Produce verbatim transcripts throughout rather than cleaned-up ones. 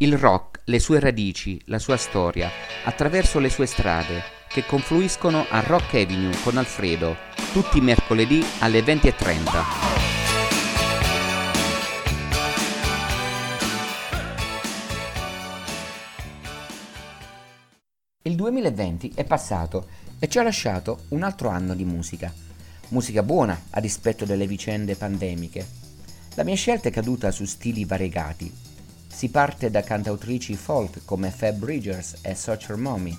Il rock, le sue radici, la sua storia, attraverso le sue strade, che confluiscono a Rock Avenue con Alfredo, tutti i mercoledì alle venti e trenta. Il duemilaventi è passato e ci ha lasciato un altro anno di musica. Musica buona a dispetto delle vicende pandemiche. La mia scelta è caduta su stili variegati. Si parte da cantautrici folk come Phoebe Bridgers e Soccer Mommy,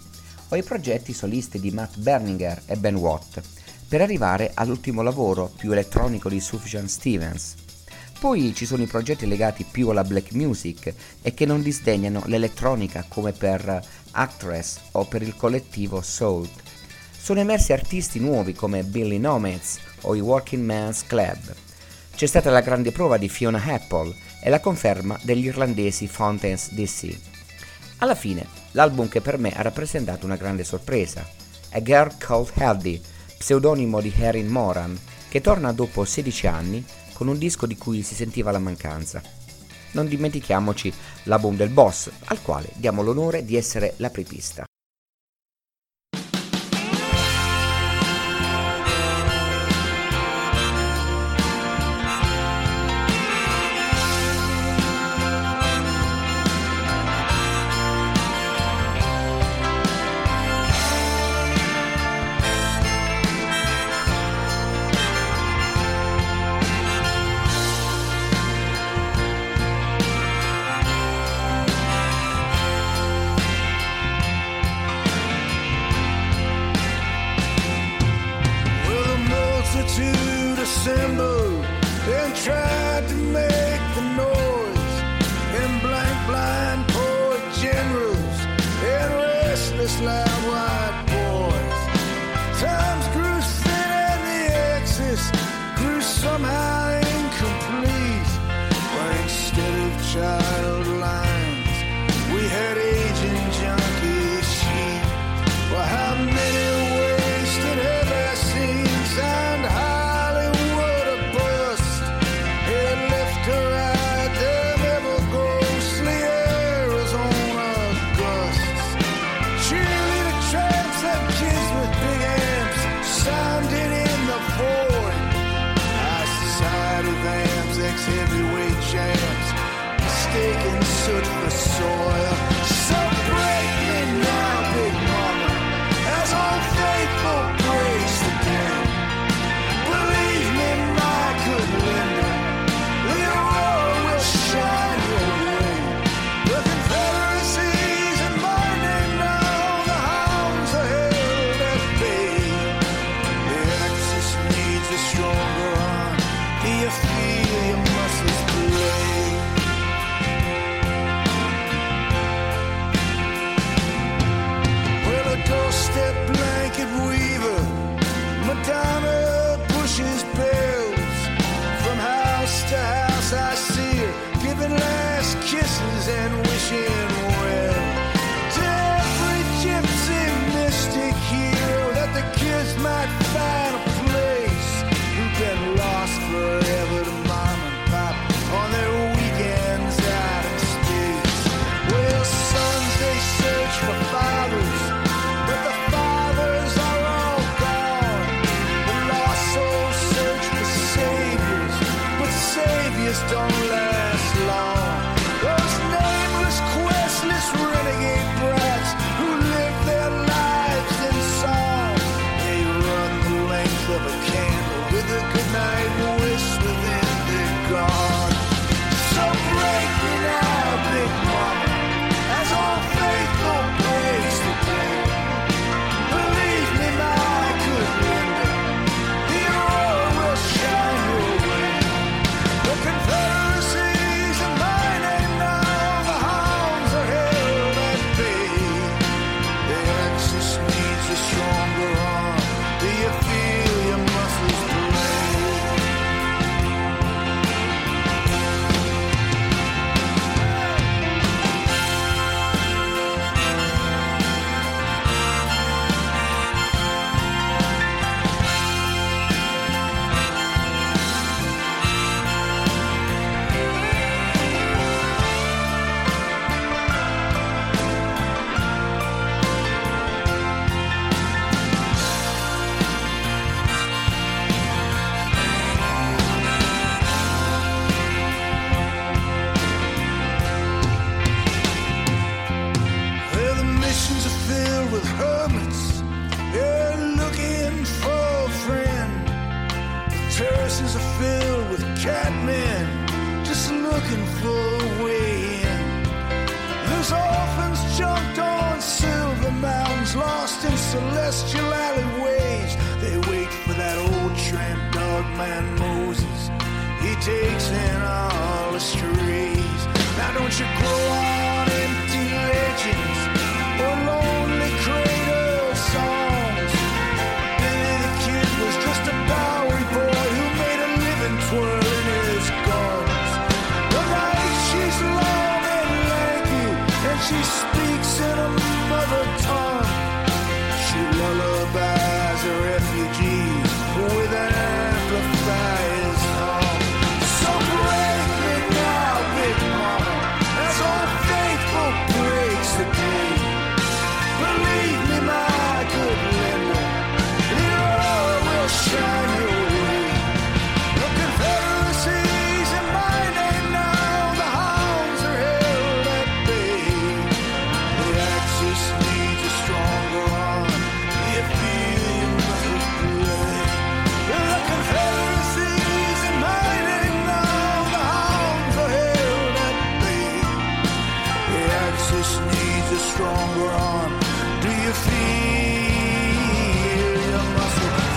o i progetti solisti di Matt Berninger e Ben Watt, per arrivare all'ultimo lavoro più elettronico di Sufjan Stevens. Poi ci sono i progetti legati più alla black music e che non disdegnano l'elettronica, come per Actress o per il collettivo Soul. Sono emersi artisti nuovi come Billy Nomates o i Working Men's Club. C'è stata la grande prova di Fiona Apple e la conferma degli irlandesi Fontaines D C. Alla fine, l'album che per me ha rappresentato una grande sorpresa, A Girl Called Heldy, pseudonimo di Erin Moran, che torna dopo sedici anni con un disco di cui si sentiva la mancanza. Non dimentichiamoci l'album del Boss, al quale diamo l'onore di essere l'apripista. Hey! silver wing. There's orphans jumped on silver mountains, lost in celestial alleyways. They wait for that old tramp dog man Moses. He takes in all the strays. Now don't you grow on empty legends or lonely cradle songs. Billy the Kid was just a Bowery boy who made a living twirling his guns. The night she's long and lanky and she speaks in a mother tongue. She lullabies a refugee with an amplifier's song. So break me now, big mama, as our faithful breaks the day. Believe me, my good Linda, the oil will shine your way. The Confederacy's in my name now, the hounds are held at bay. The Axis needs a stronger arm, the appeal of blood. The Confederacy's in my name now, the hounds are held at bay. The Axis needs a stronger arm. Do you feel your muscles sway?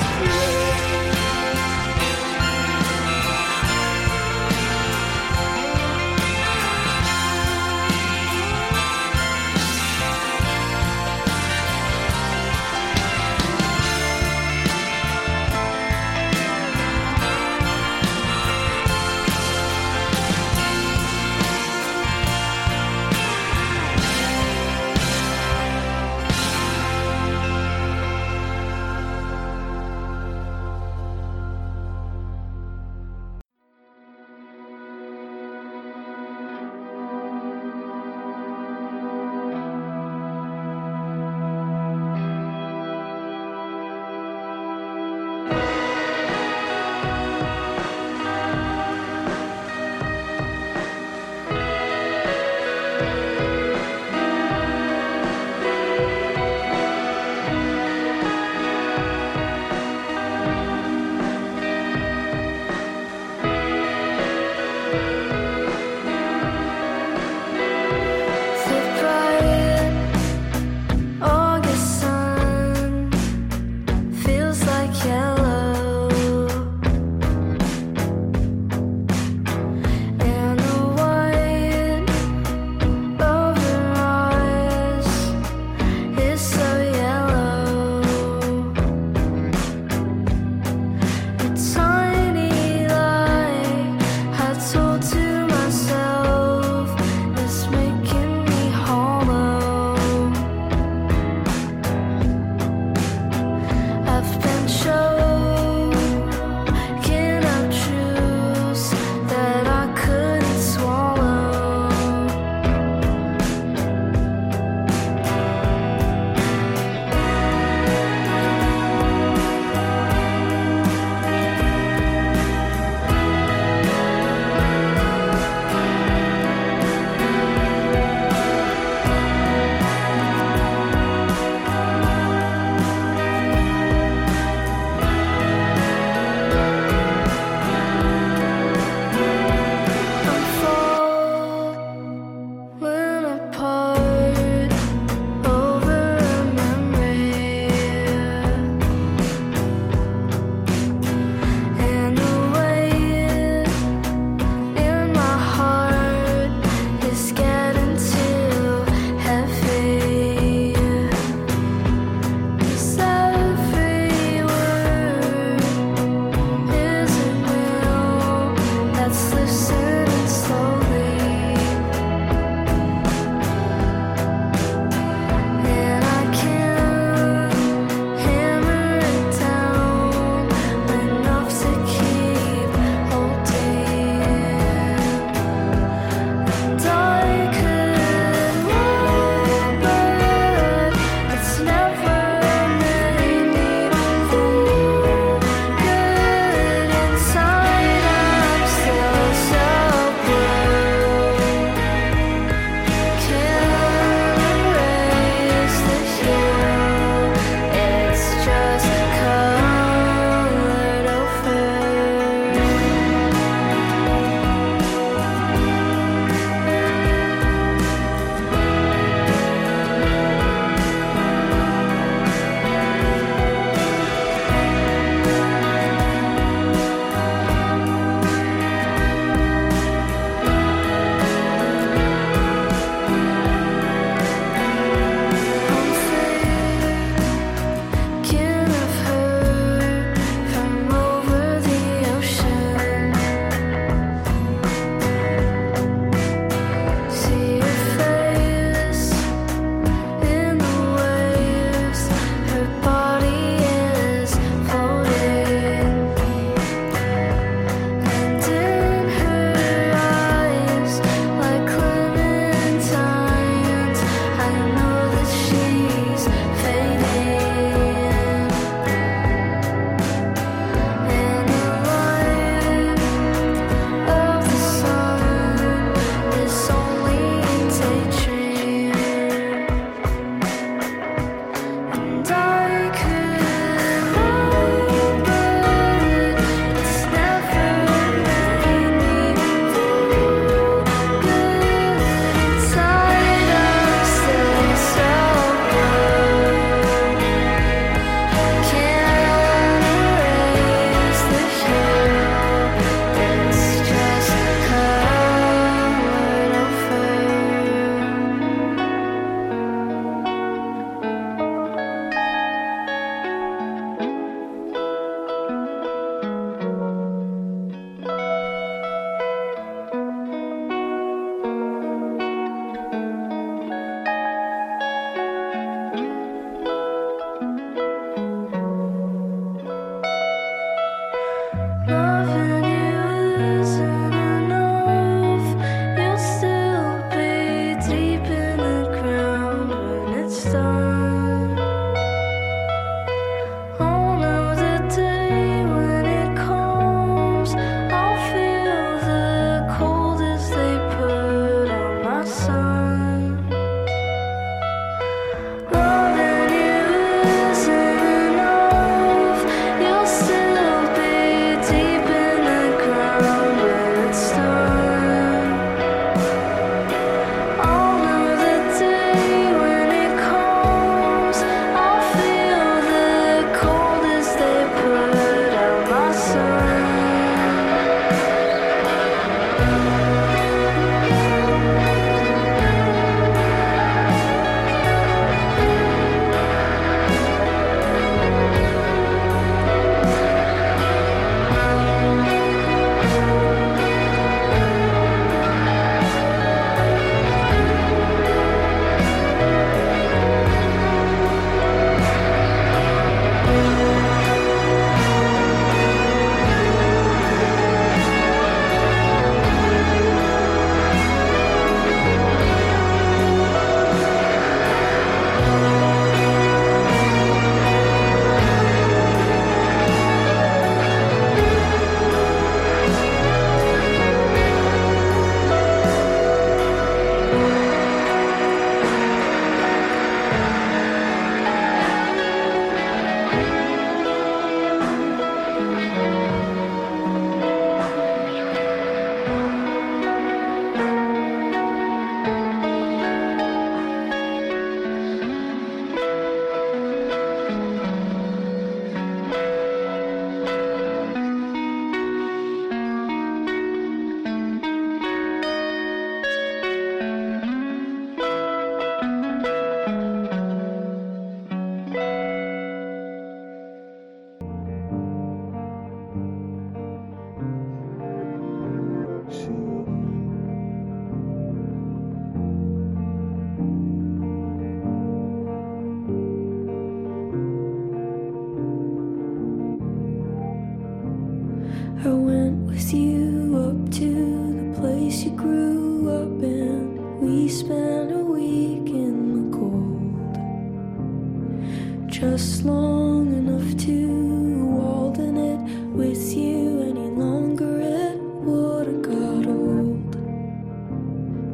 just long enough to walden in it with you any longer. It would've got old.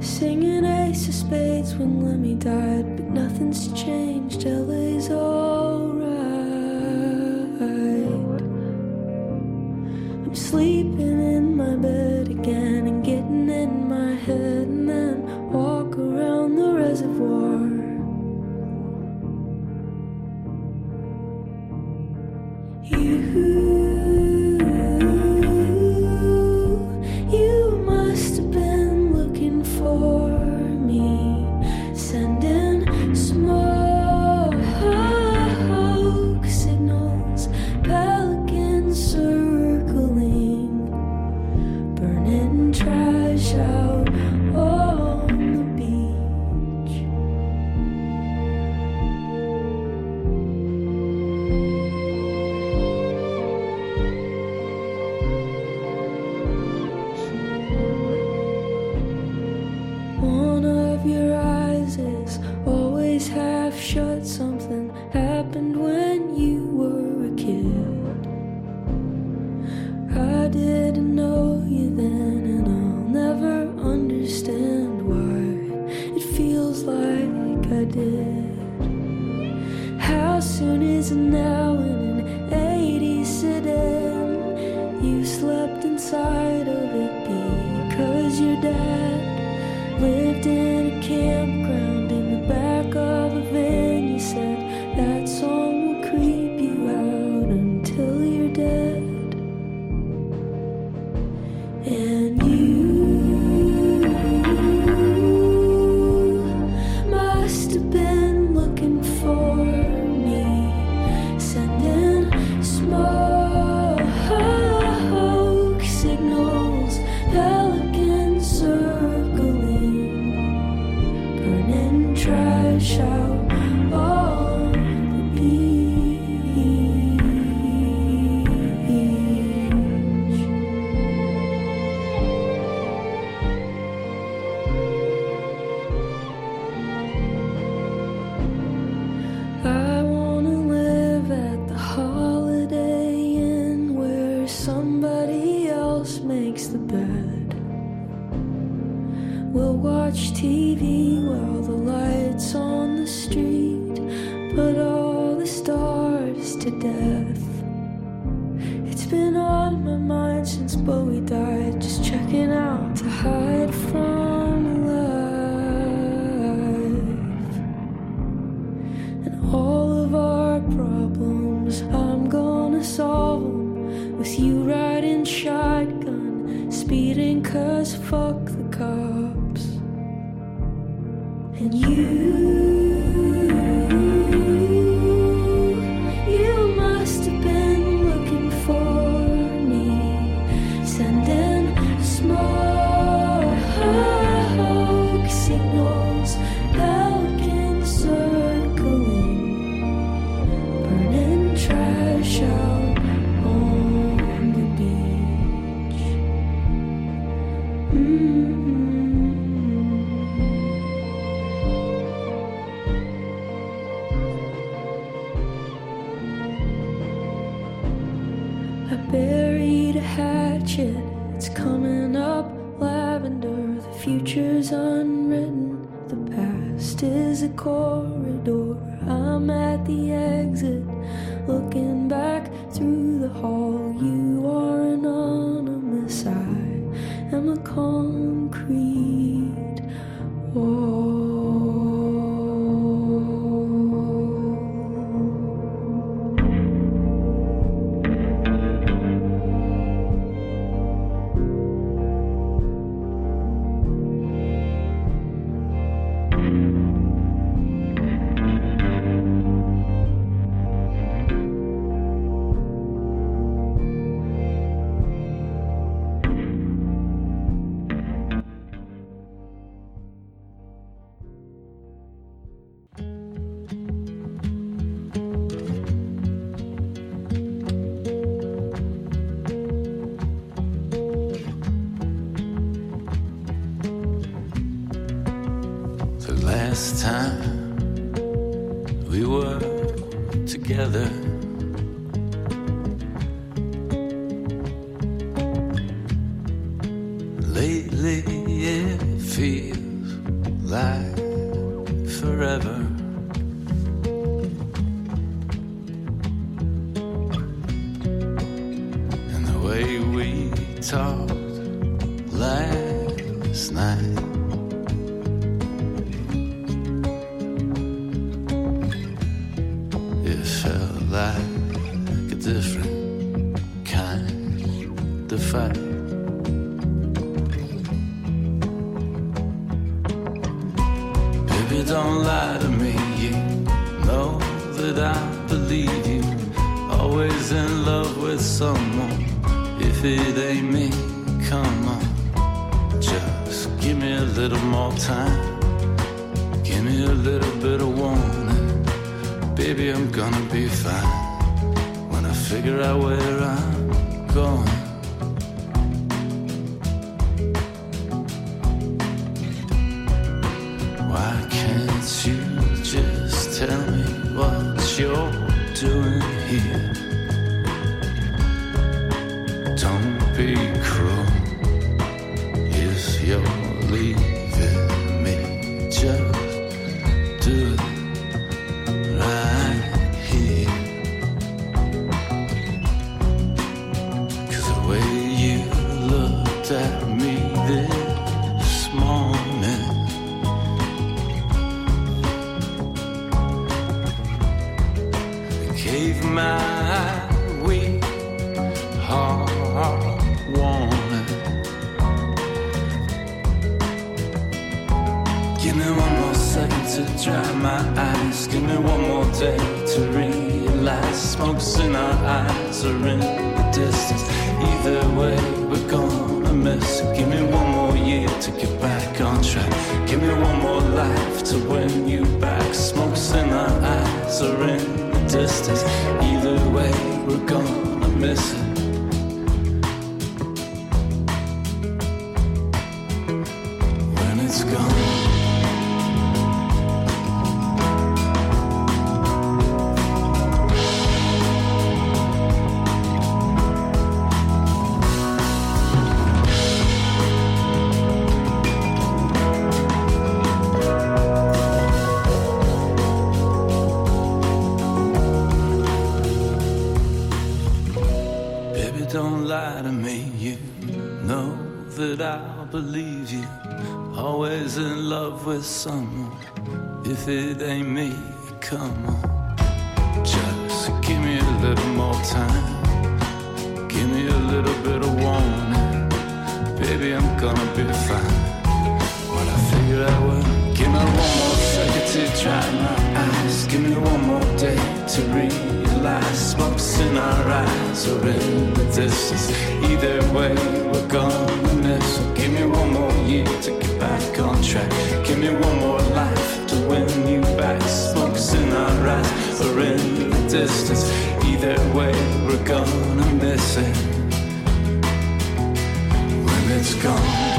Singing Ace of Spades when Lemmy died, but nothing's changed. L A's alright. I'm sleeping in my bed again and getting in my head, and then walk around the reservoir. Last time we were together. Lately it feels like forever. And the way we talked last night, it felt like a different kind of fight. Don't lie to me, you know that I believe you. Always in love with someone, if it ain't me, come on. Just give me a little more time, give me a little bit of warning. Baby, I'm gonna be fine when I figure out where I'm going. Believe you, always in love with someone. If it ain't me, come on. Just give me a little more time, give me a little bit of warning. Baby, I'm gonna be fine when I figure out what. Give me one more second to dry my eyes, give me one more day to realize smokes in our eyes or in the distance. Either way, we're gone. So give me one more year to get back on track. Give me one more life to win you back. Smokes in our eyes or in the distance. Either way, we're gonna miss it when it's gone.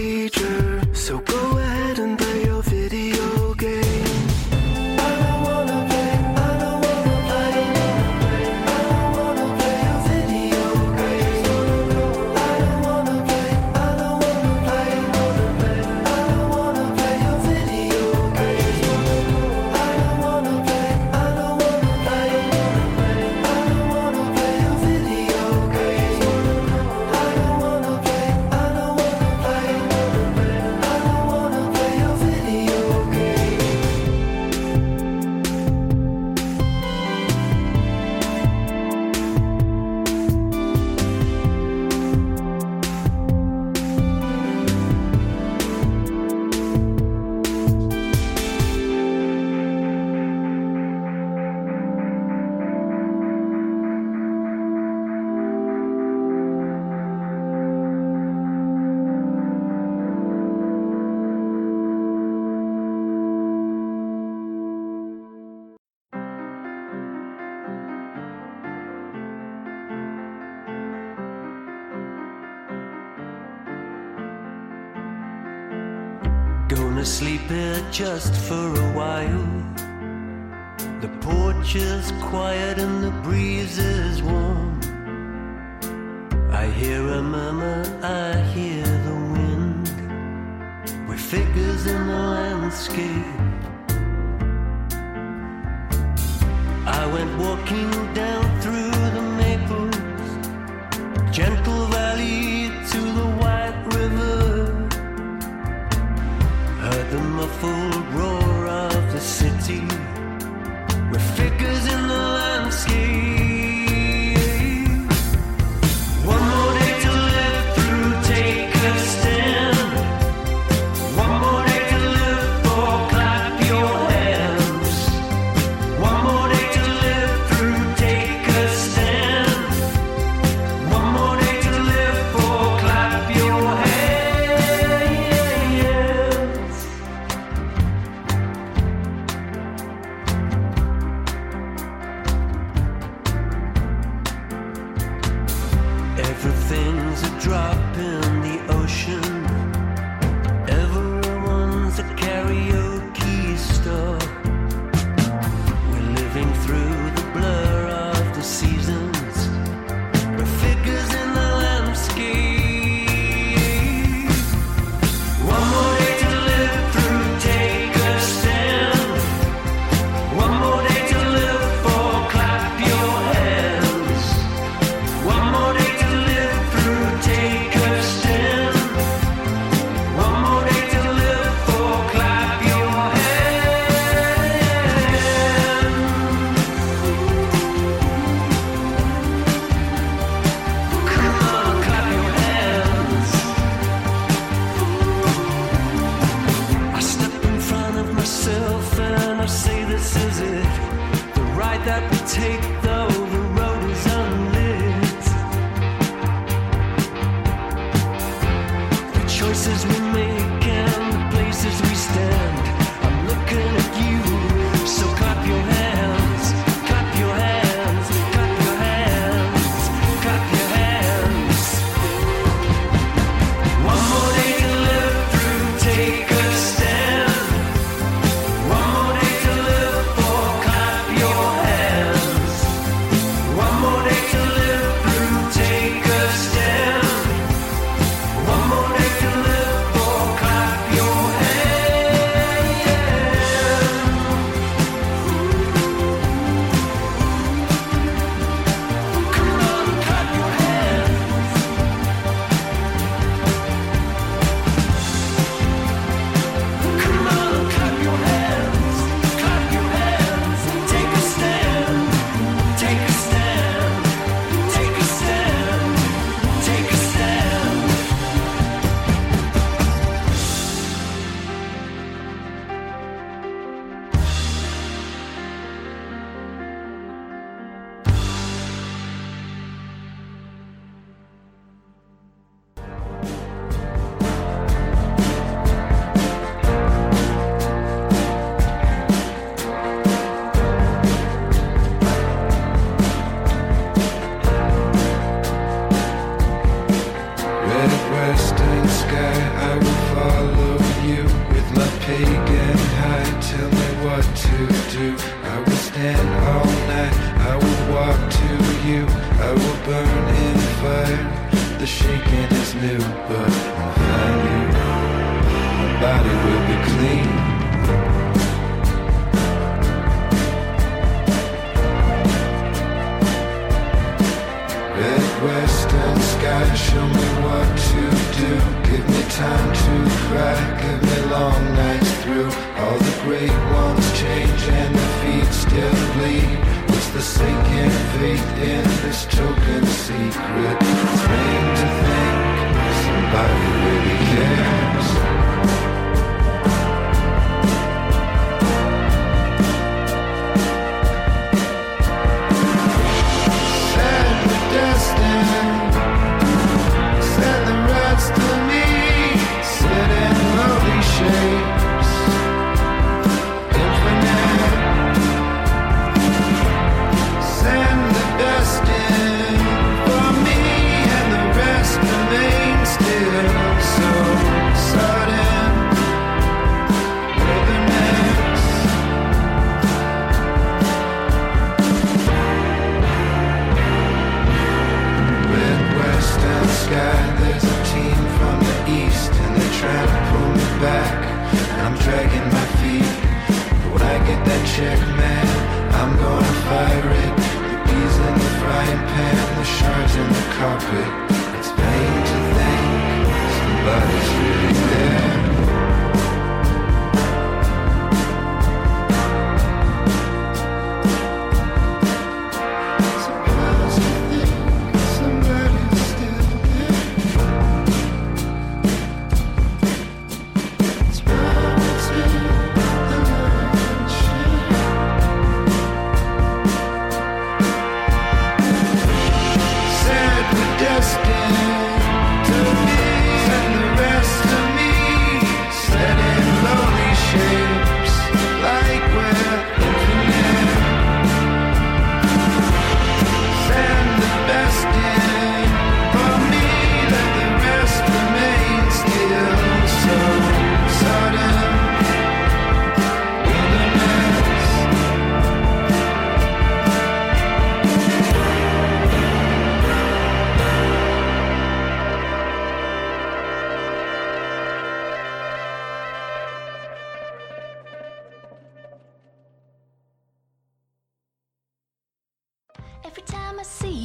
procedure, so go ahead and play your video game. Just for a while, the porch is quiet and the breeze is warm. I hear a murmur, I hear the wind, with figures in the landscape. I went walking down through the maples, gentle valley to the white river. Heard the muffled roar of the city, with figures in the landscape. One more day to live through, take a stand. One more day to live for, clap your hands. One more day to live through, take a stand. One more day to live for, clap your hands. Everything's a drop in the ocean. Everyone's a karaoke star. We're living through the blur of the seasons. We're figures in the landscape. One more day to live through, take a stand. One more day to live for, clap your hands. One more day to live through, take a stand. One more day to live for, clap your hands. Come on, clap your hands. I step in front of myself and I say, this is it. The ride that we take, though the road is unlit. The choices we make and the places we stand. I'm looking at you, so clap your hands. Clap your hands. Clap your hands. Clap your hands. One more day to live through, take a stand. One more day to live for, clap your hands. in this token secret thing to think somebody really cares. Send the destined, send the rest to me, sit in lovely shade. There's a team from the east and they're trying to pull me back, and I'm dragging my feet. But when I get that check, man, I'm gonna fire it. The bees in the frying pan, the shards in the carpet. It's pain to think somebody's really there. Mention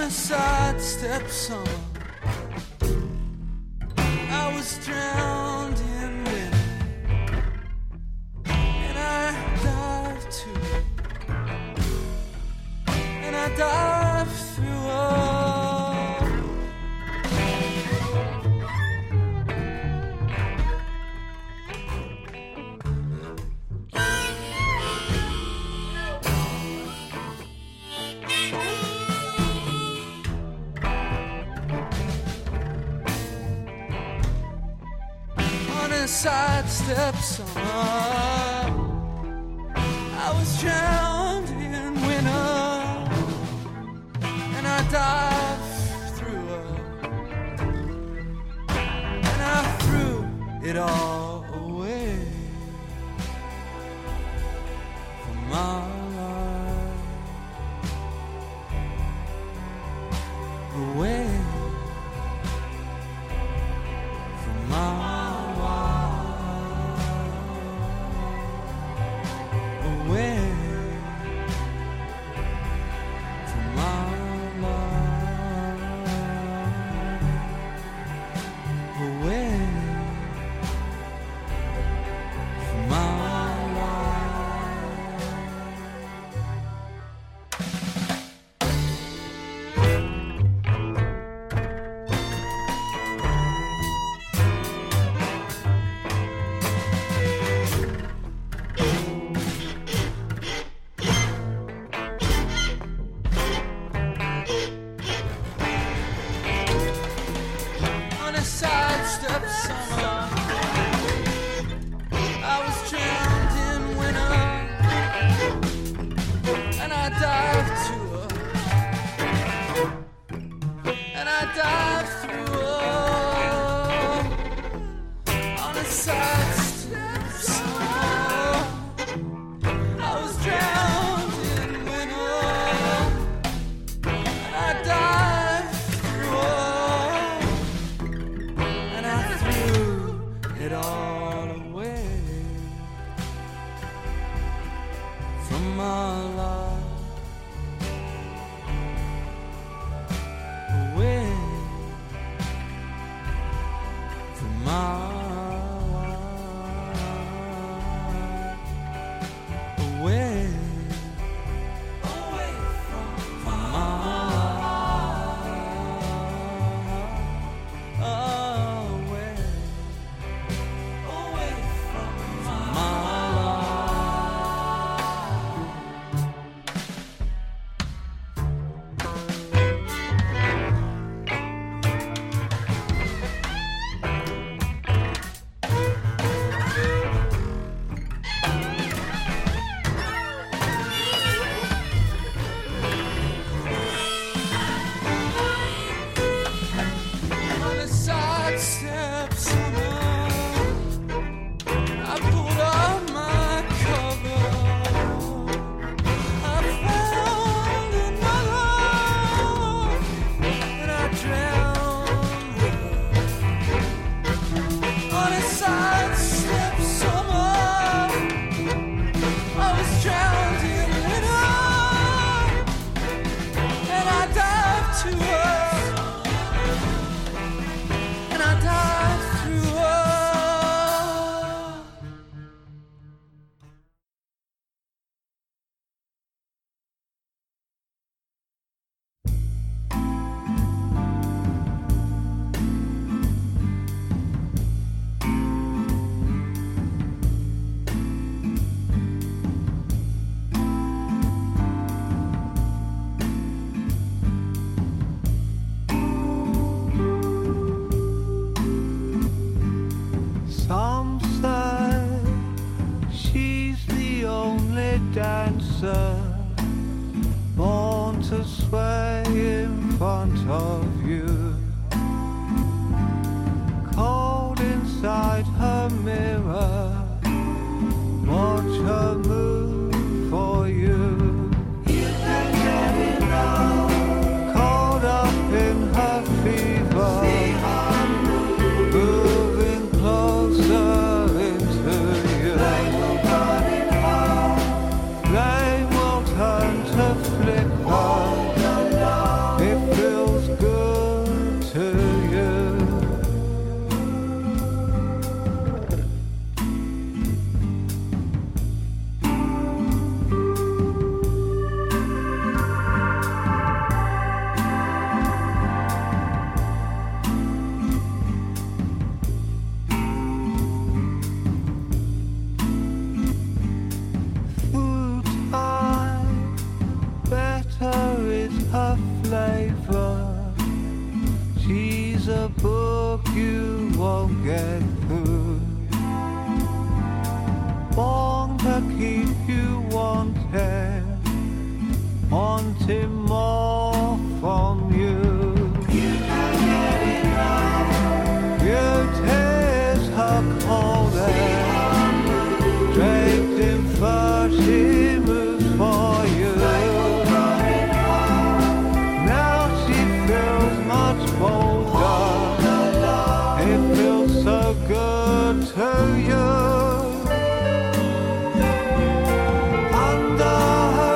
a sidestep song. I was drowned in wind and I dived too, and I dived through all. Sidestep song. I was drowned in winter and I dived through it, and I threw it all away for my life, away from my. If wanting more from you. You can get it right. Beauty is her calling, draped in fur she moves for you. Now she feels much bolder, it feels so good to you. We'll be right back.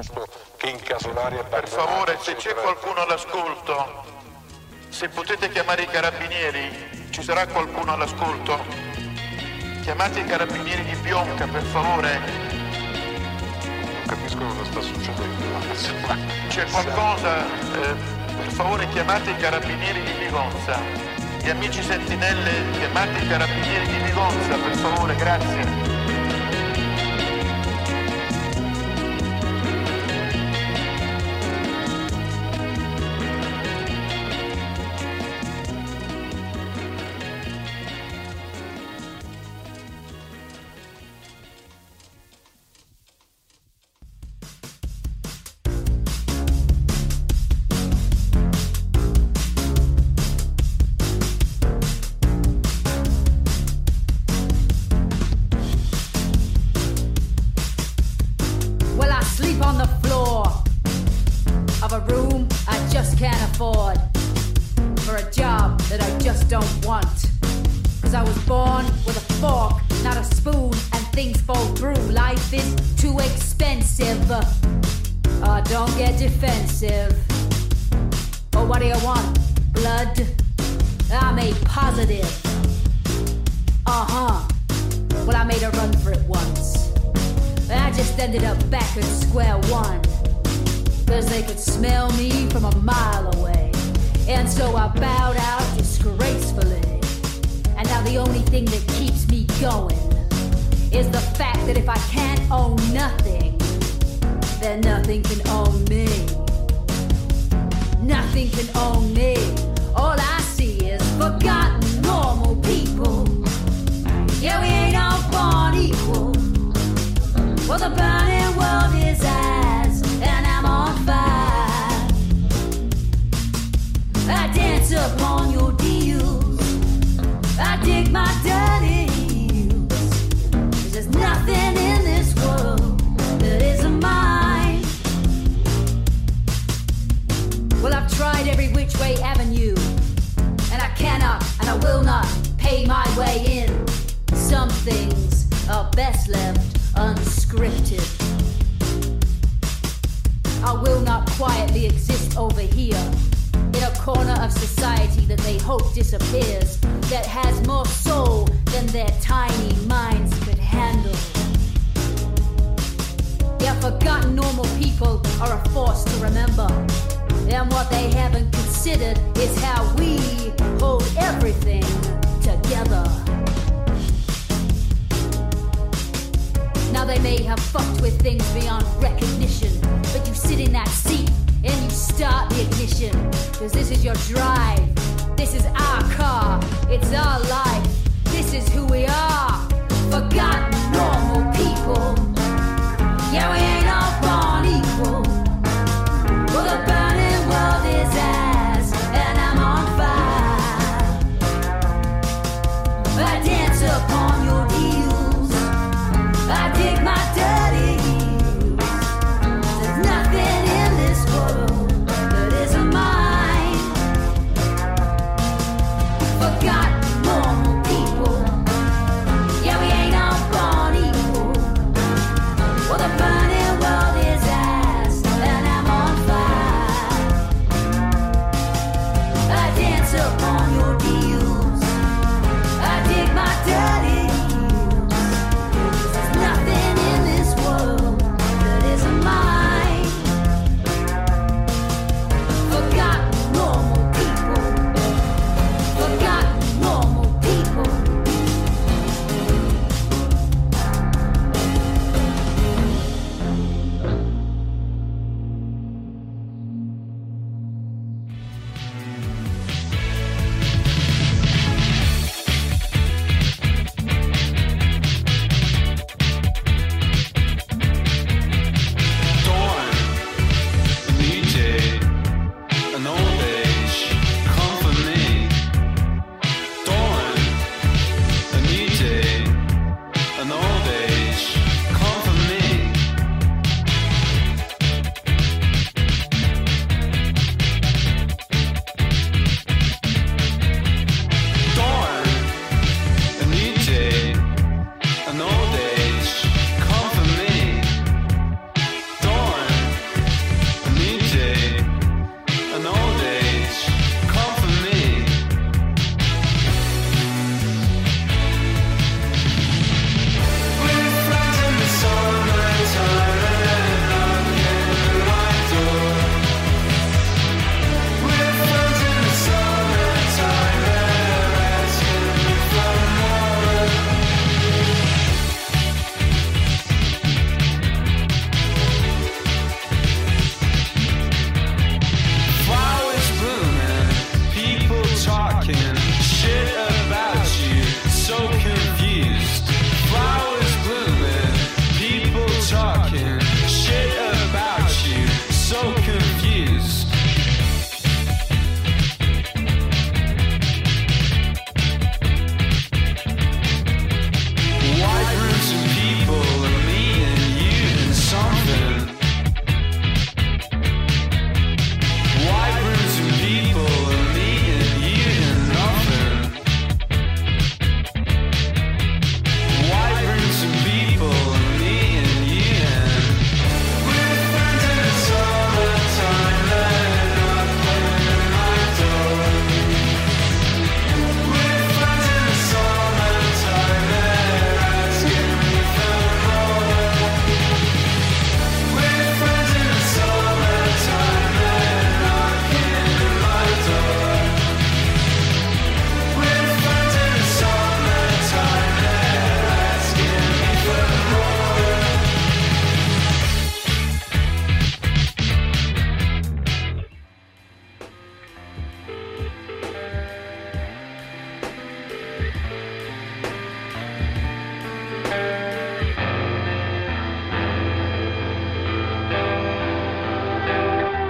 piuttosto che incasolare e per favore, se c'è qualcuno all'ascolto, se potete chiamare i carabinieri, ci sarà qualcuno all'ascolto? Chiamate i carabinieri di Pionca, per favore. Non capisco cosa sta succedendo. C'è qualcosa? Eh, per favore, chiamate i carabinieri di Vigonza. Gli amici sentinelle, chiamate i carabinieri di Vigonza, per favore, grazie.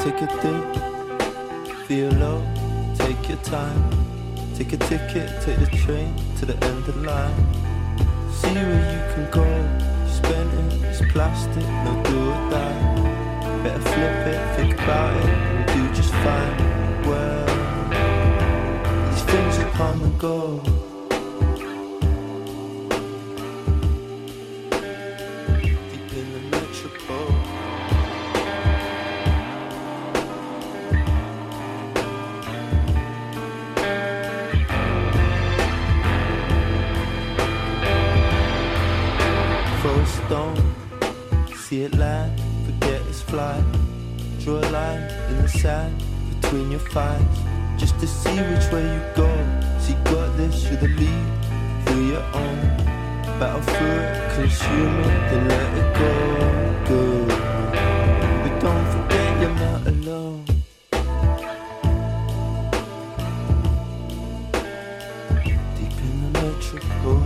Take a dip, feel low, take your time. Take a ticket, take the train to the end of the line. See where you can go, spend it, it's plastic, no do or die. Better flip it, think about it, we'll do just fine. Well, these things will come and go. See it land, forget it's fly. Draw a line in the sand between your thighs, just to see which way you go. See, got this, you're the lead through your own battle through it, consume it, then let it go. Good, but don't forget you're not alone. Deep in the metropole.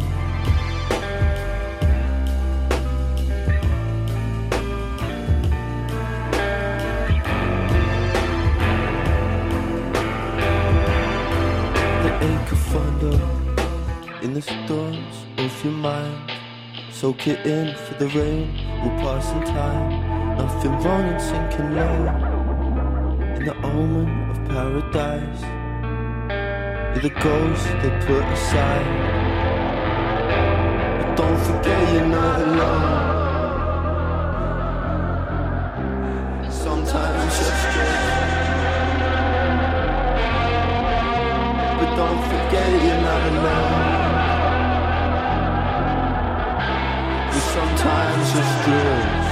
In the storms of your mind, soak it in for the rain, we'll pass in time. Nothing wrong in sinking low, in the omen of paradise. You're the ghost they put aside, but don't forget you're not alone. Sometimes it's just but don't forget you're not alone. Sometimes just drift.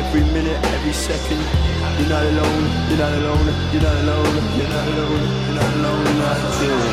Every minute, every second, you're not alone, you're not alone, you're not alone, you're not alone, you're not alone, you're not alone, not alone.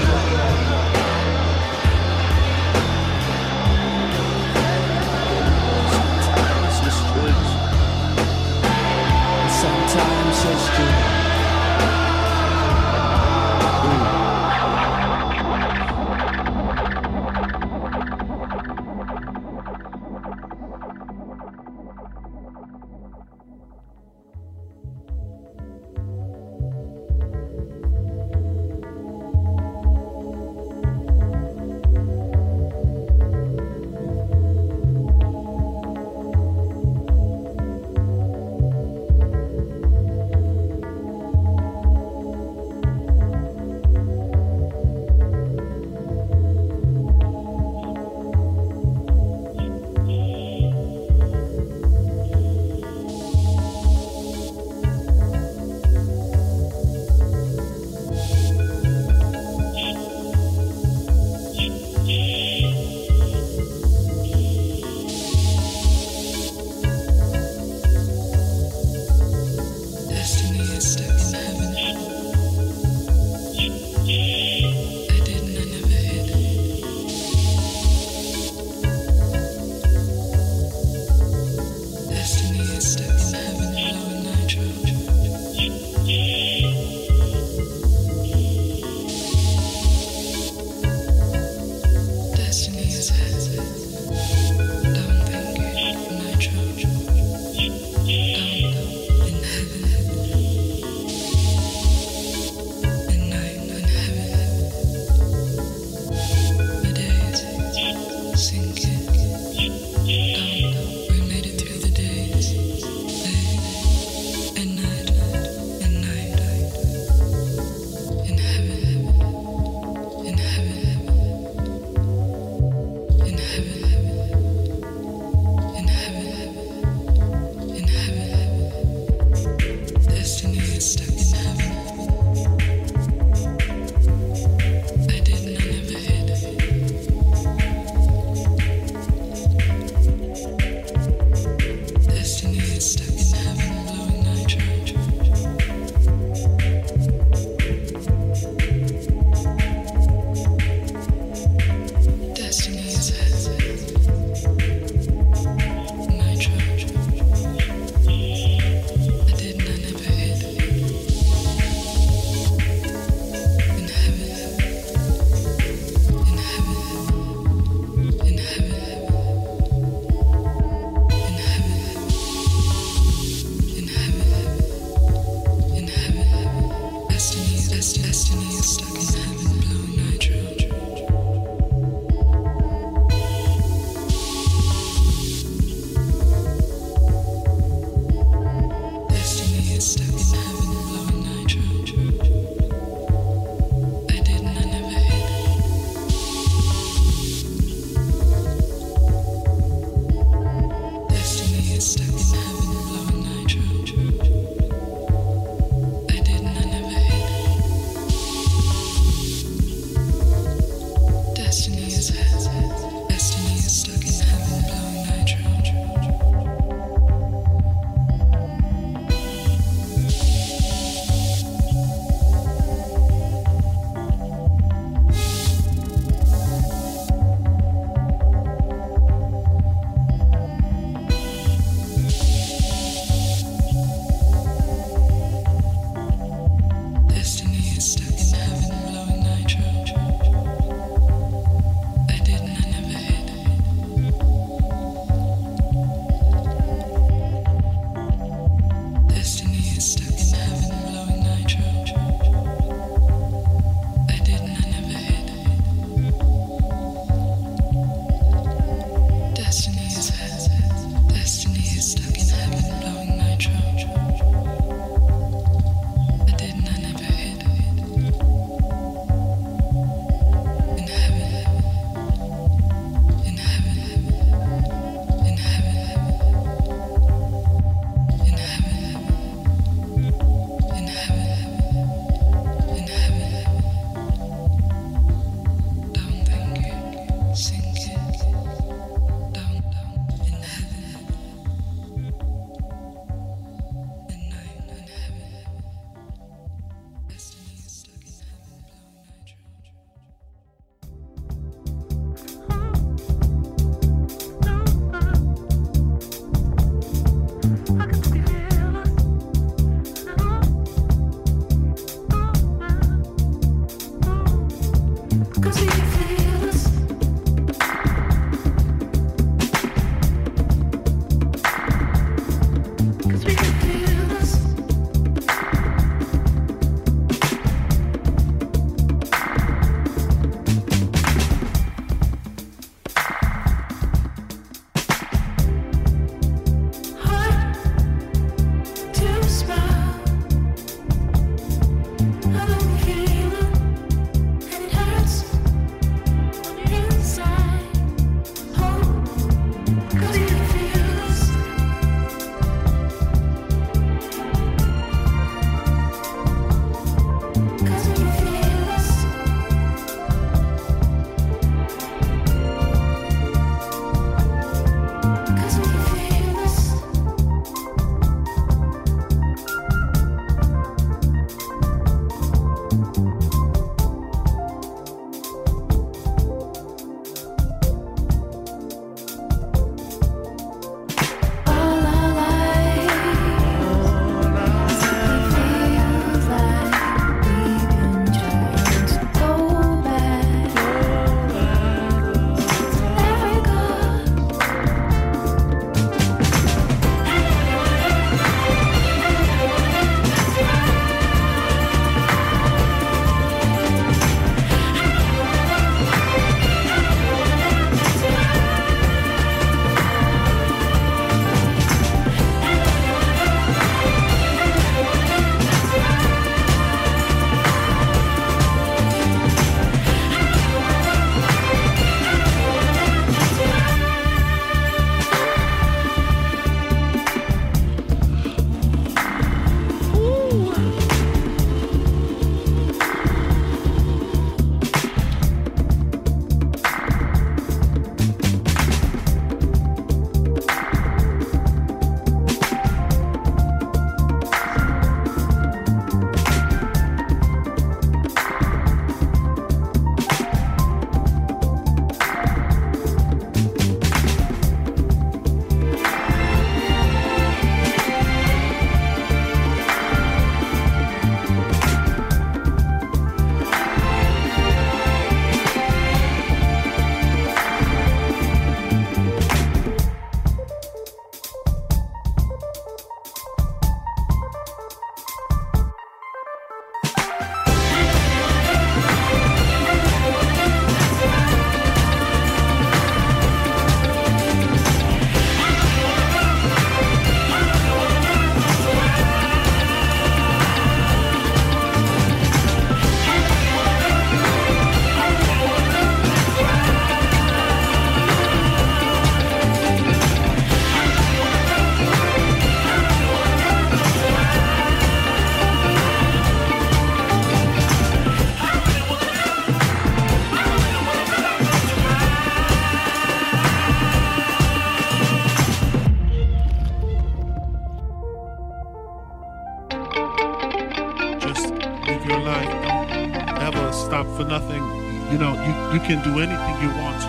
You can do anything you want to.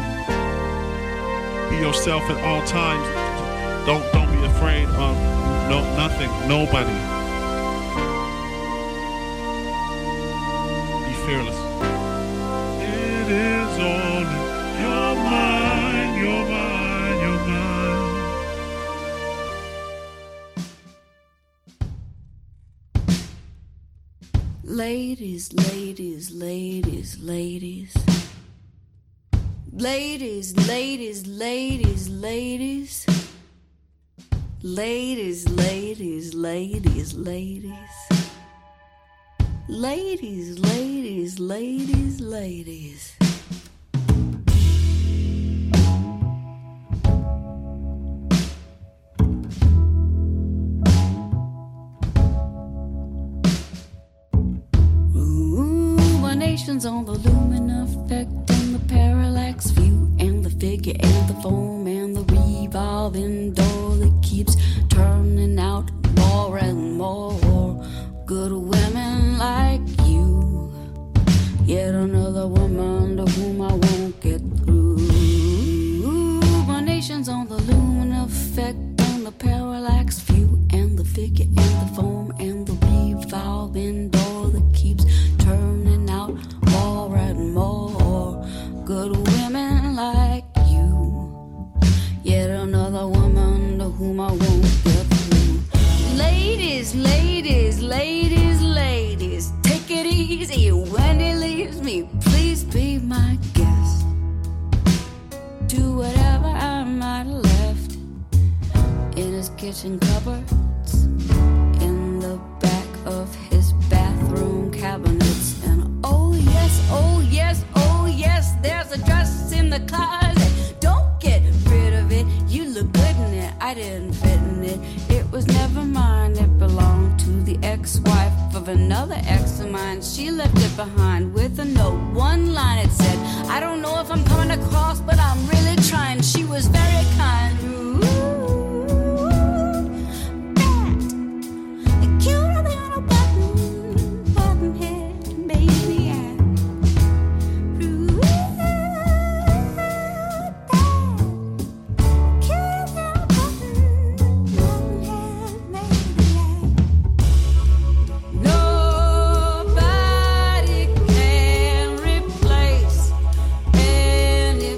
Be yourself at all times. Don't don't be afraid of no nothing, nobody. Be fearless. It is all your mind, your mind, your mind. Ladies, ladies, ladies, ladies. Ladies, ladies, ladies, ladies. Ladies, ladies, ladies, ladies. Ladies, ladies, ladies, ladies. Ooh, our nation's on the lumina effect and the parallax view and the figure and the foam and the revolving door that keeps turning out more and more good women like you. Yet another woman to whom I won't get through. Ooh, my nation's on the lunar effect, on the parallax view, and the figure, and the foam, and the revolving door that keeps turning out more and more good women like you. Yet another woman to whom I won't get through. Ladies, ladies, ladies, ladies, take it easy when it leaves me. Please be my guest. Do whatever I might have left in his kitchen cupboards, in the back of his bathroom cabinets. And oh yes, oh yes, oh yes, there's a dress in the closet. Don't get rid of it. You look good in it. I didn't fit in it. It was never mine. It belonged to the ex-wife of another ex of mine. She left it behind with a note. One line it said, I don't know if I'm coming across, but I'm really trying. She was very kind. Ooh, that cuter than a button, button head baby. Ooh, that cuter than a button, button head baby. Nobody can replace anybody.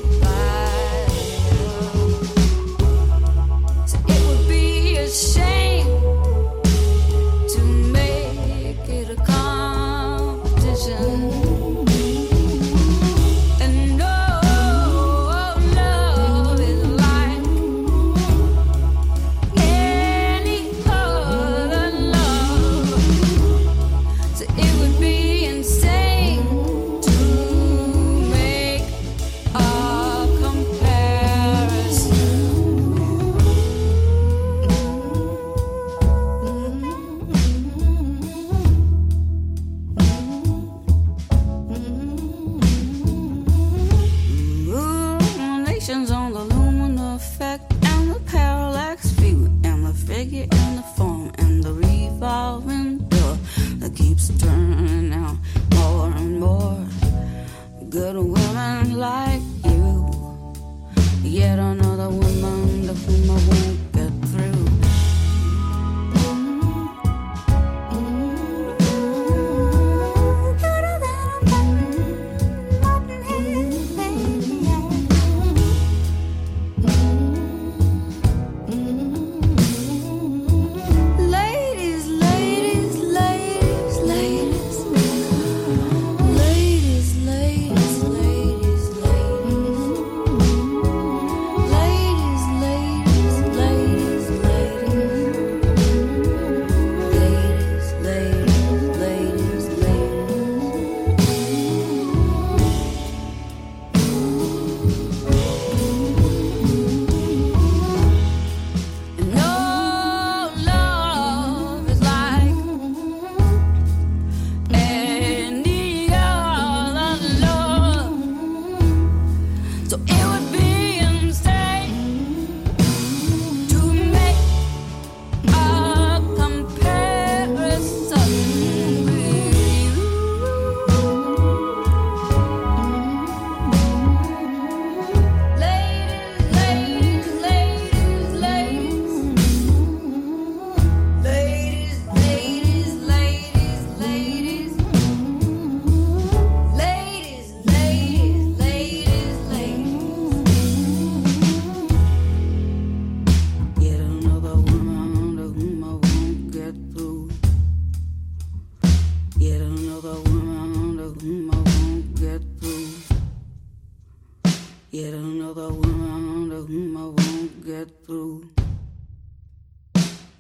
get through.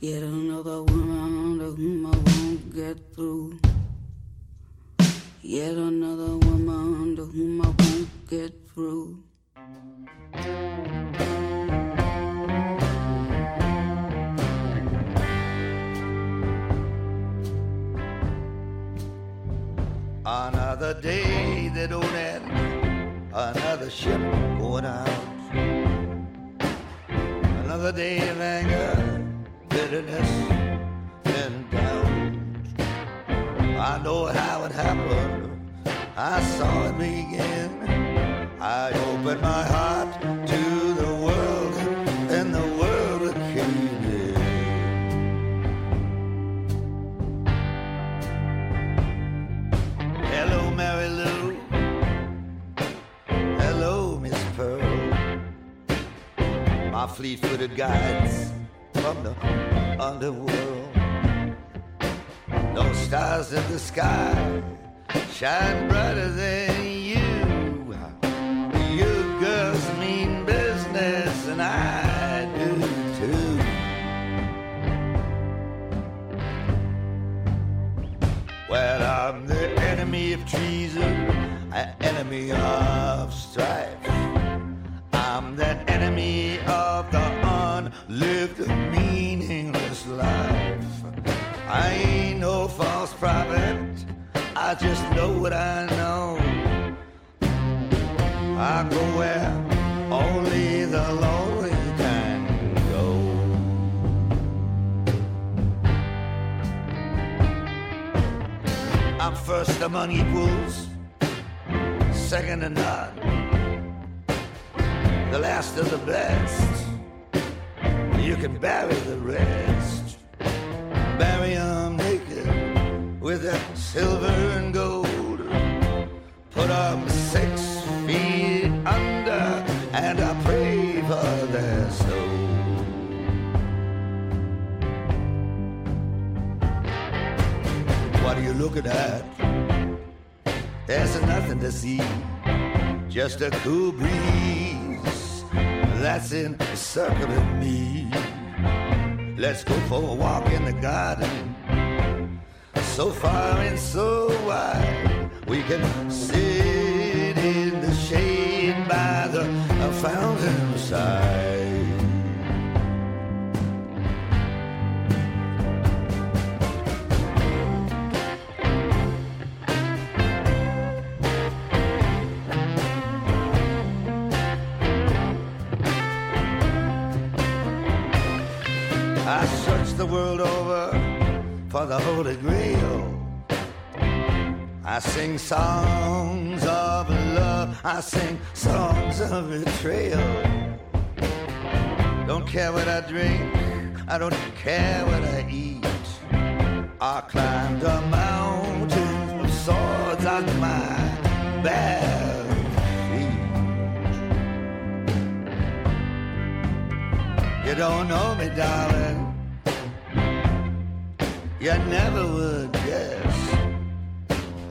Yet another woman to whom I won't get through. Yet another woman to whom I won't get through. Another day they don't end, another ship going out. Another day of anger, bitterness, and doubt. I know how it happened, I saw it begin. I opened my heart to the world, and the world came in. Hello, Mary Lou. Hello, Miss Pearl. My fleet-footed guides from the underworld. No stars in the sky shine brighter than you. You girls mean business, and I do too. Well, I'm the enemy of treason, an enemy of strife. I'm the enemy of the unlived, meaningless life. I ain't no false prophet, I just know what I know. I go where only the lonely can go. I'm first among equals, second to none. The last of the best, you can bury the rest. Bury 'em naked with that silver and gold. Put 'em six feet under, and I pray for their soul. What are you looking at? There's nothing to see, just a cool breeze that's encircling me. Let's go for a walk in the garden, so far and so wide. We can sit in the shade by the fountain side. I searched the world over for the Holy Grail. I sing songs of love, I sing songs of betrayal. Don't care what I drink, I don't care what I eat. I climbed a mountain of swords on my bare feet. You don't know me, darling, you never would guess.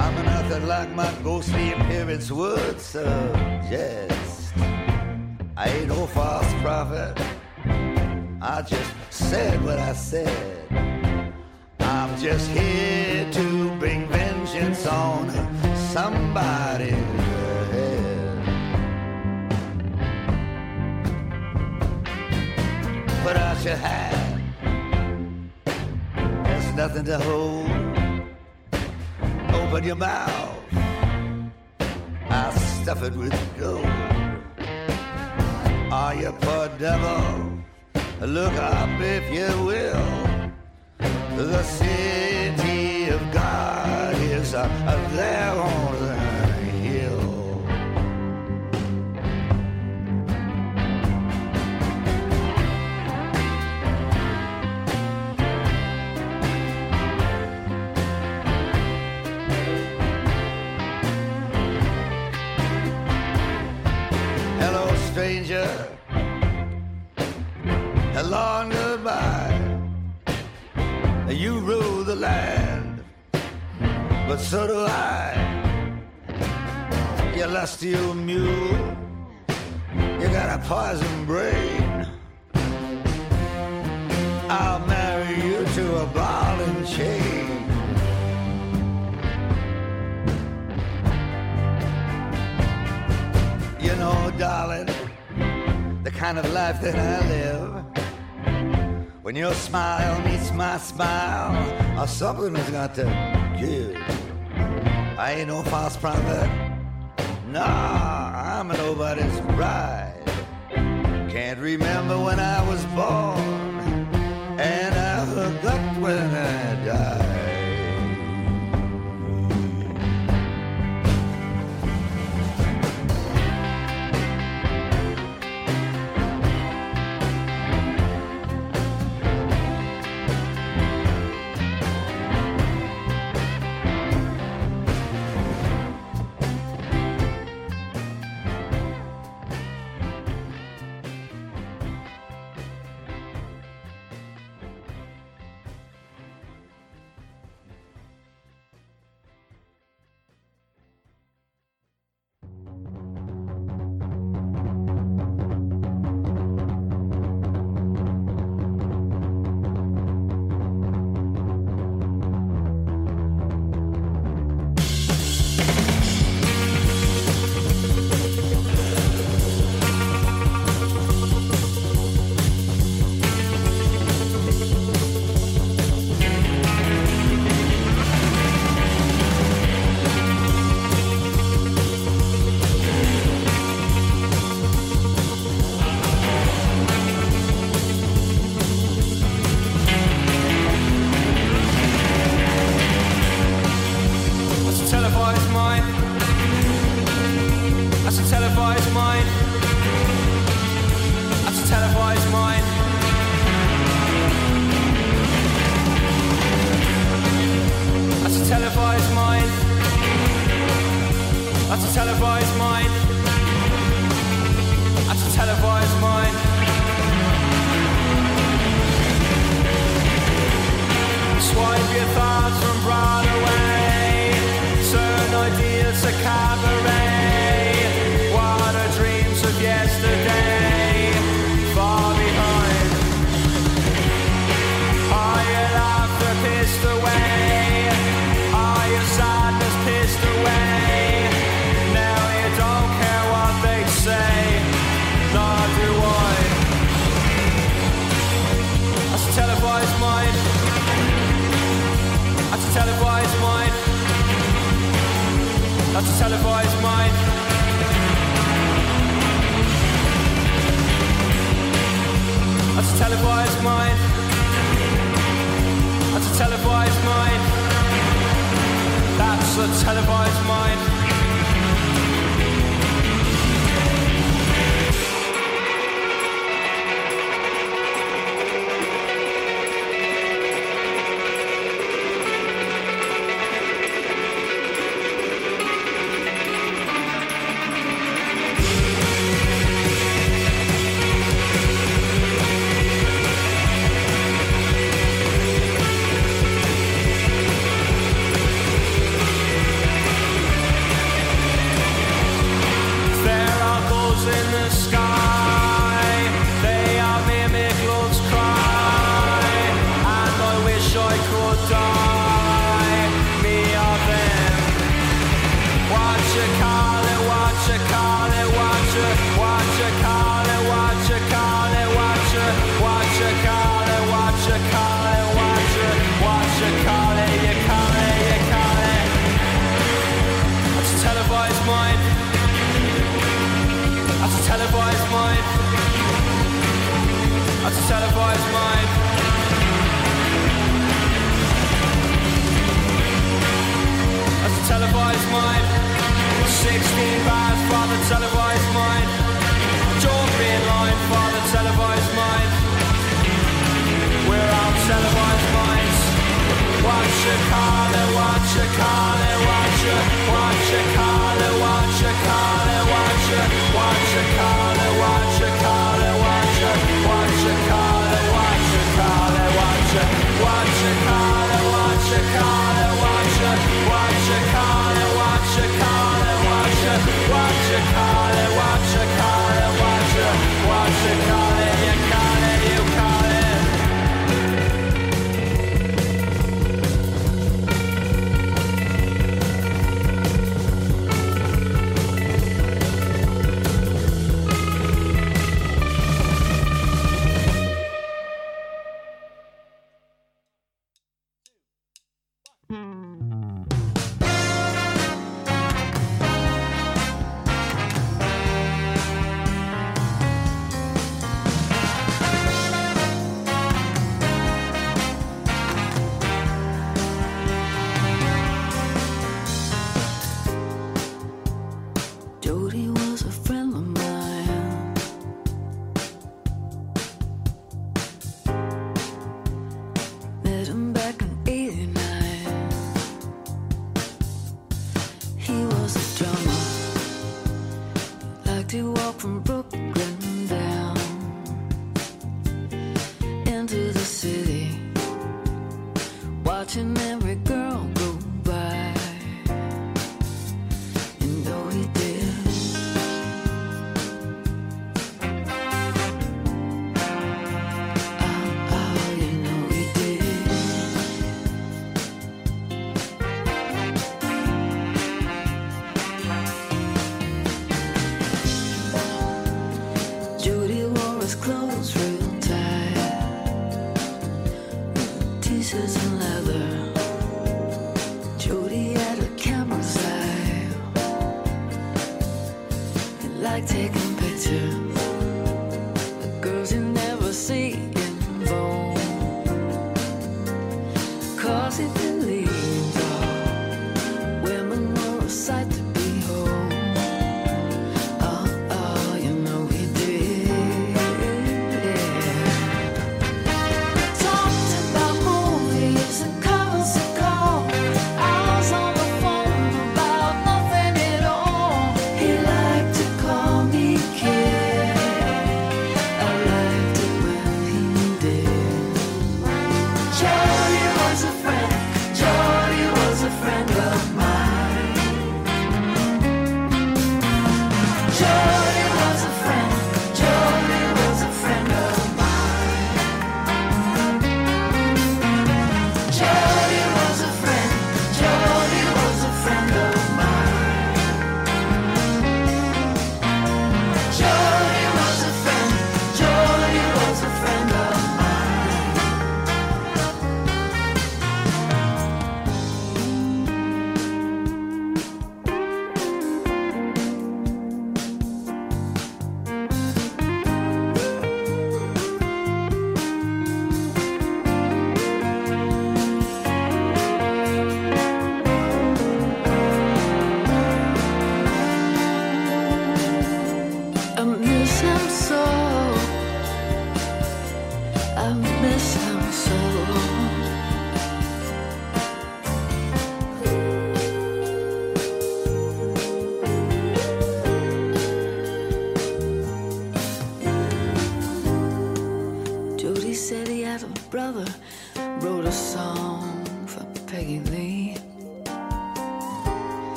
I'm nothing like my ghostly appearance would suggest. I ain't no false prophet, I just said what I said. I'm just here to bring vengeance on somebody's head. Put out your hat, nothing to hold. Open your mouth, I'll stuff it with gold. Oh, you poor devil, look up if you will. The city of God is uh, there on the hill. Stranger, hello and goodbye. You rule the land, but so do I. You lusty old mule, you got a poison brain. chain. You know, darling, the kind of life that I live, when your smile meets my smile, or something has got to give. I ain't no false prophet, nah, I'm nobody's bride. Can't remember when I was born, and I forgot when I died. Watch your call and watch your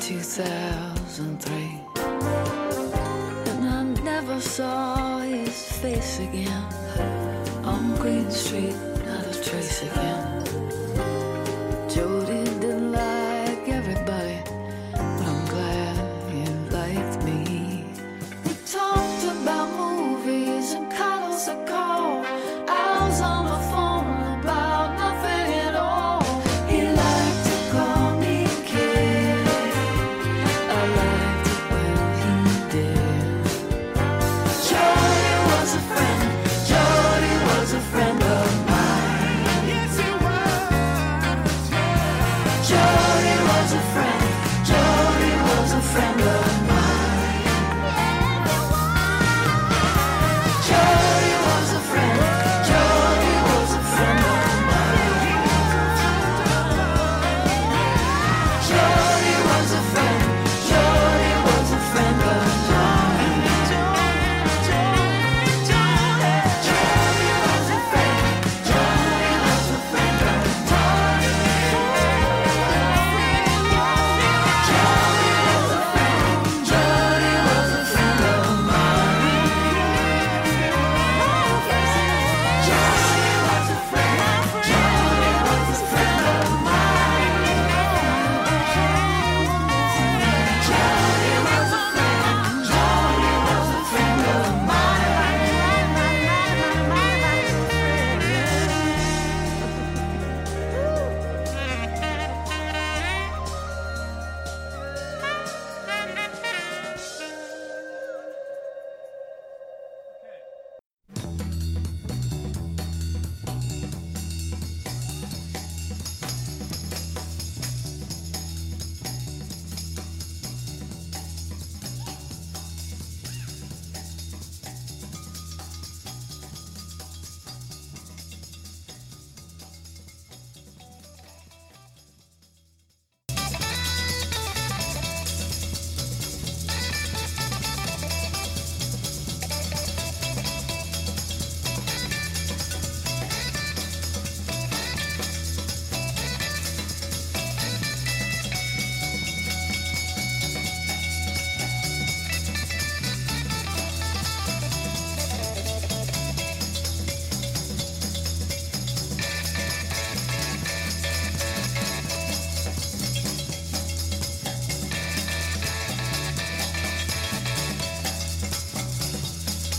two thousand three, and I never saw his face again. On Green Street, not a trace again.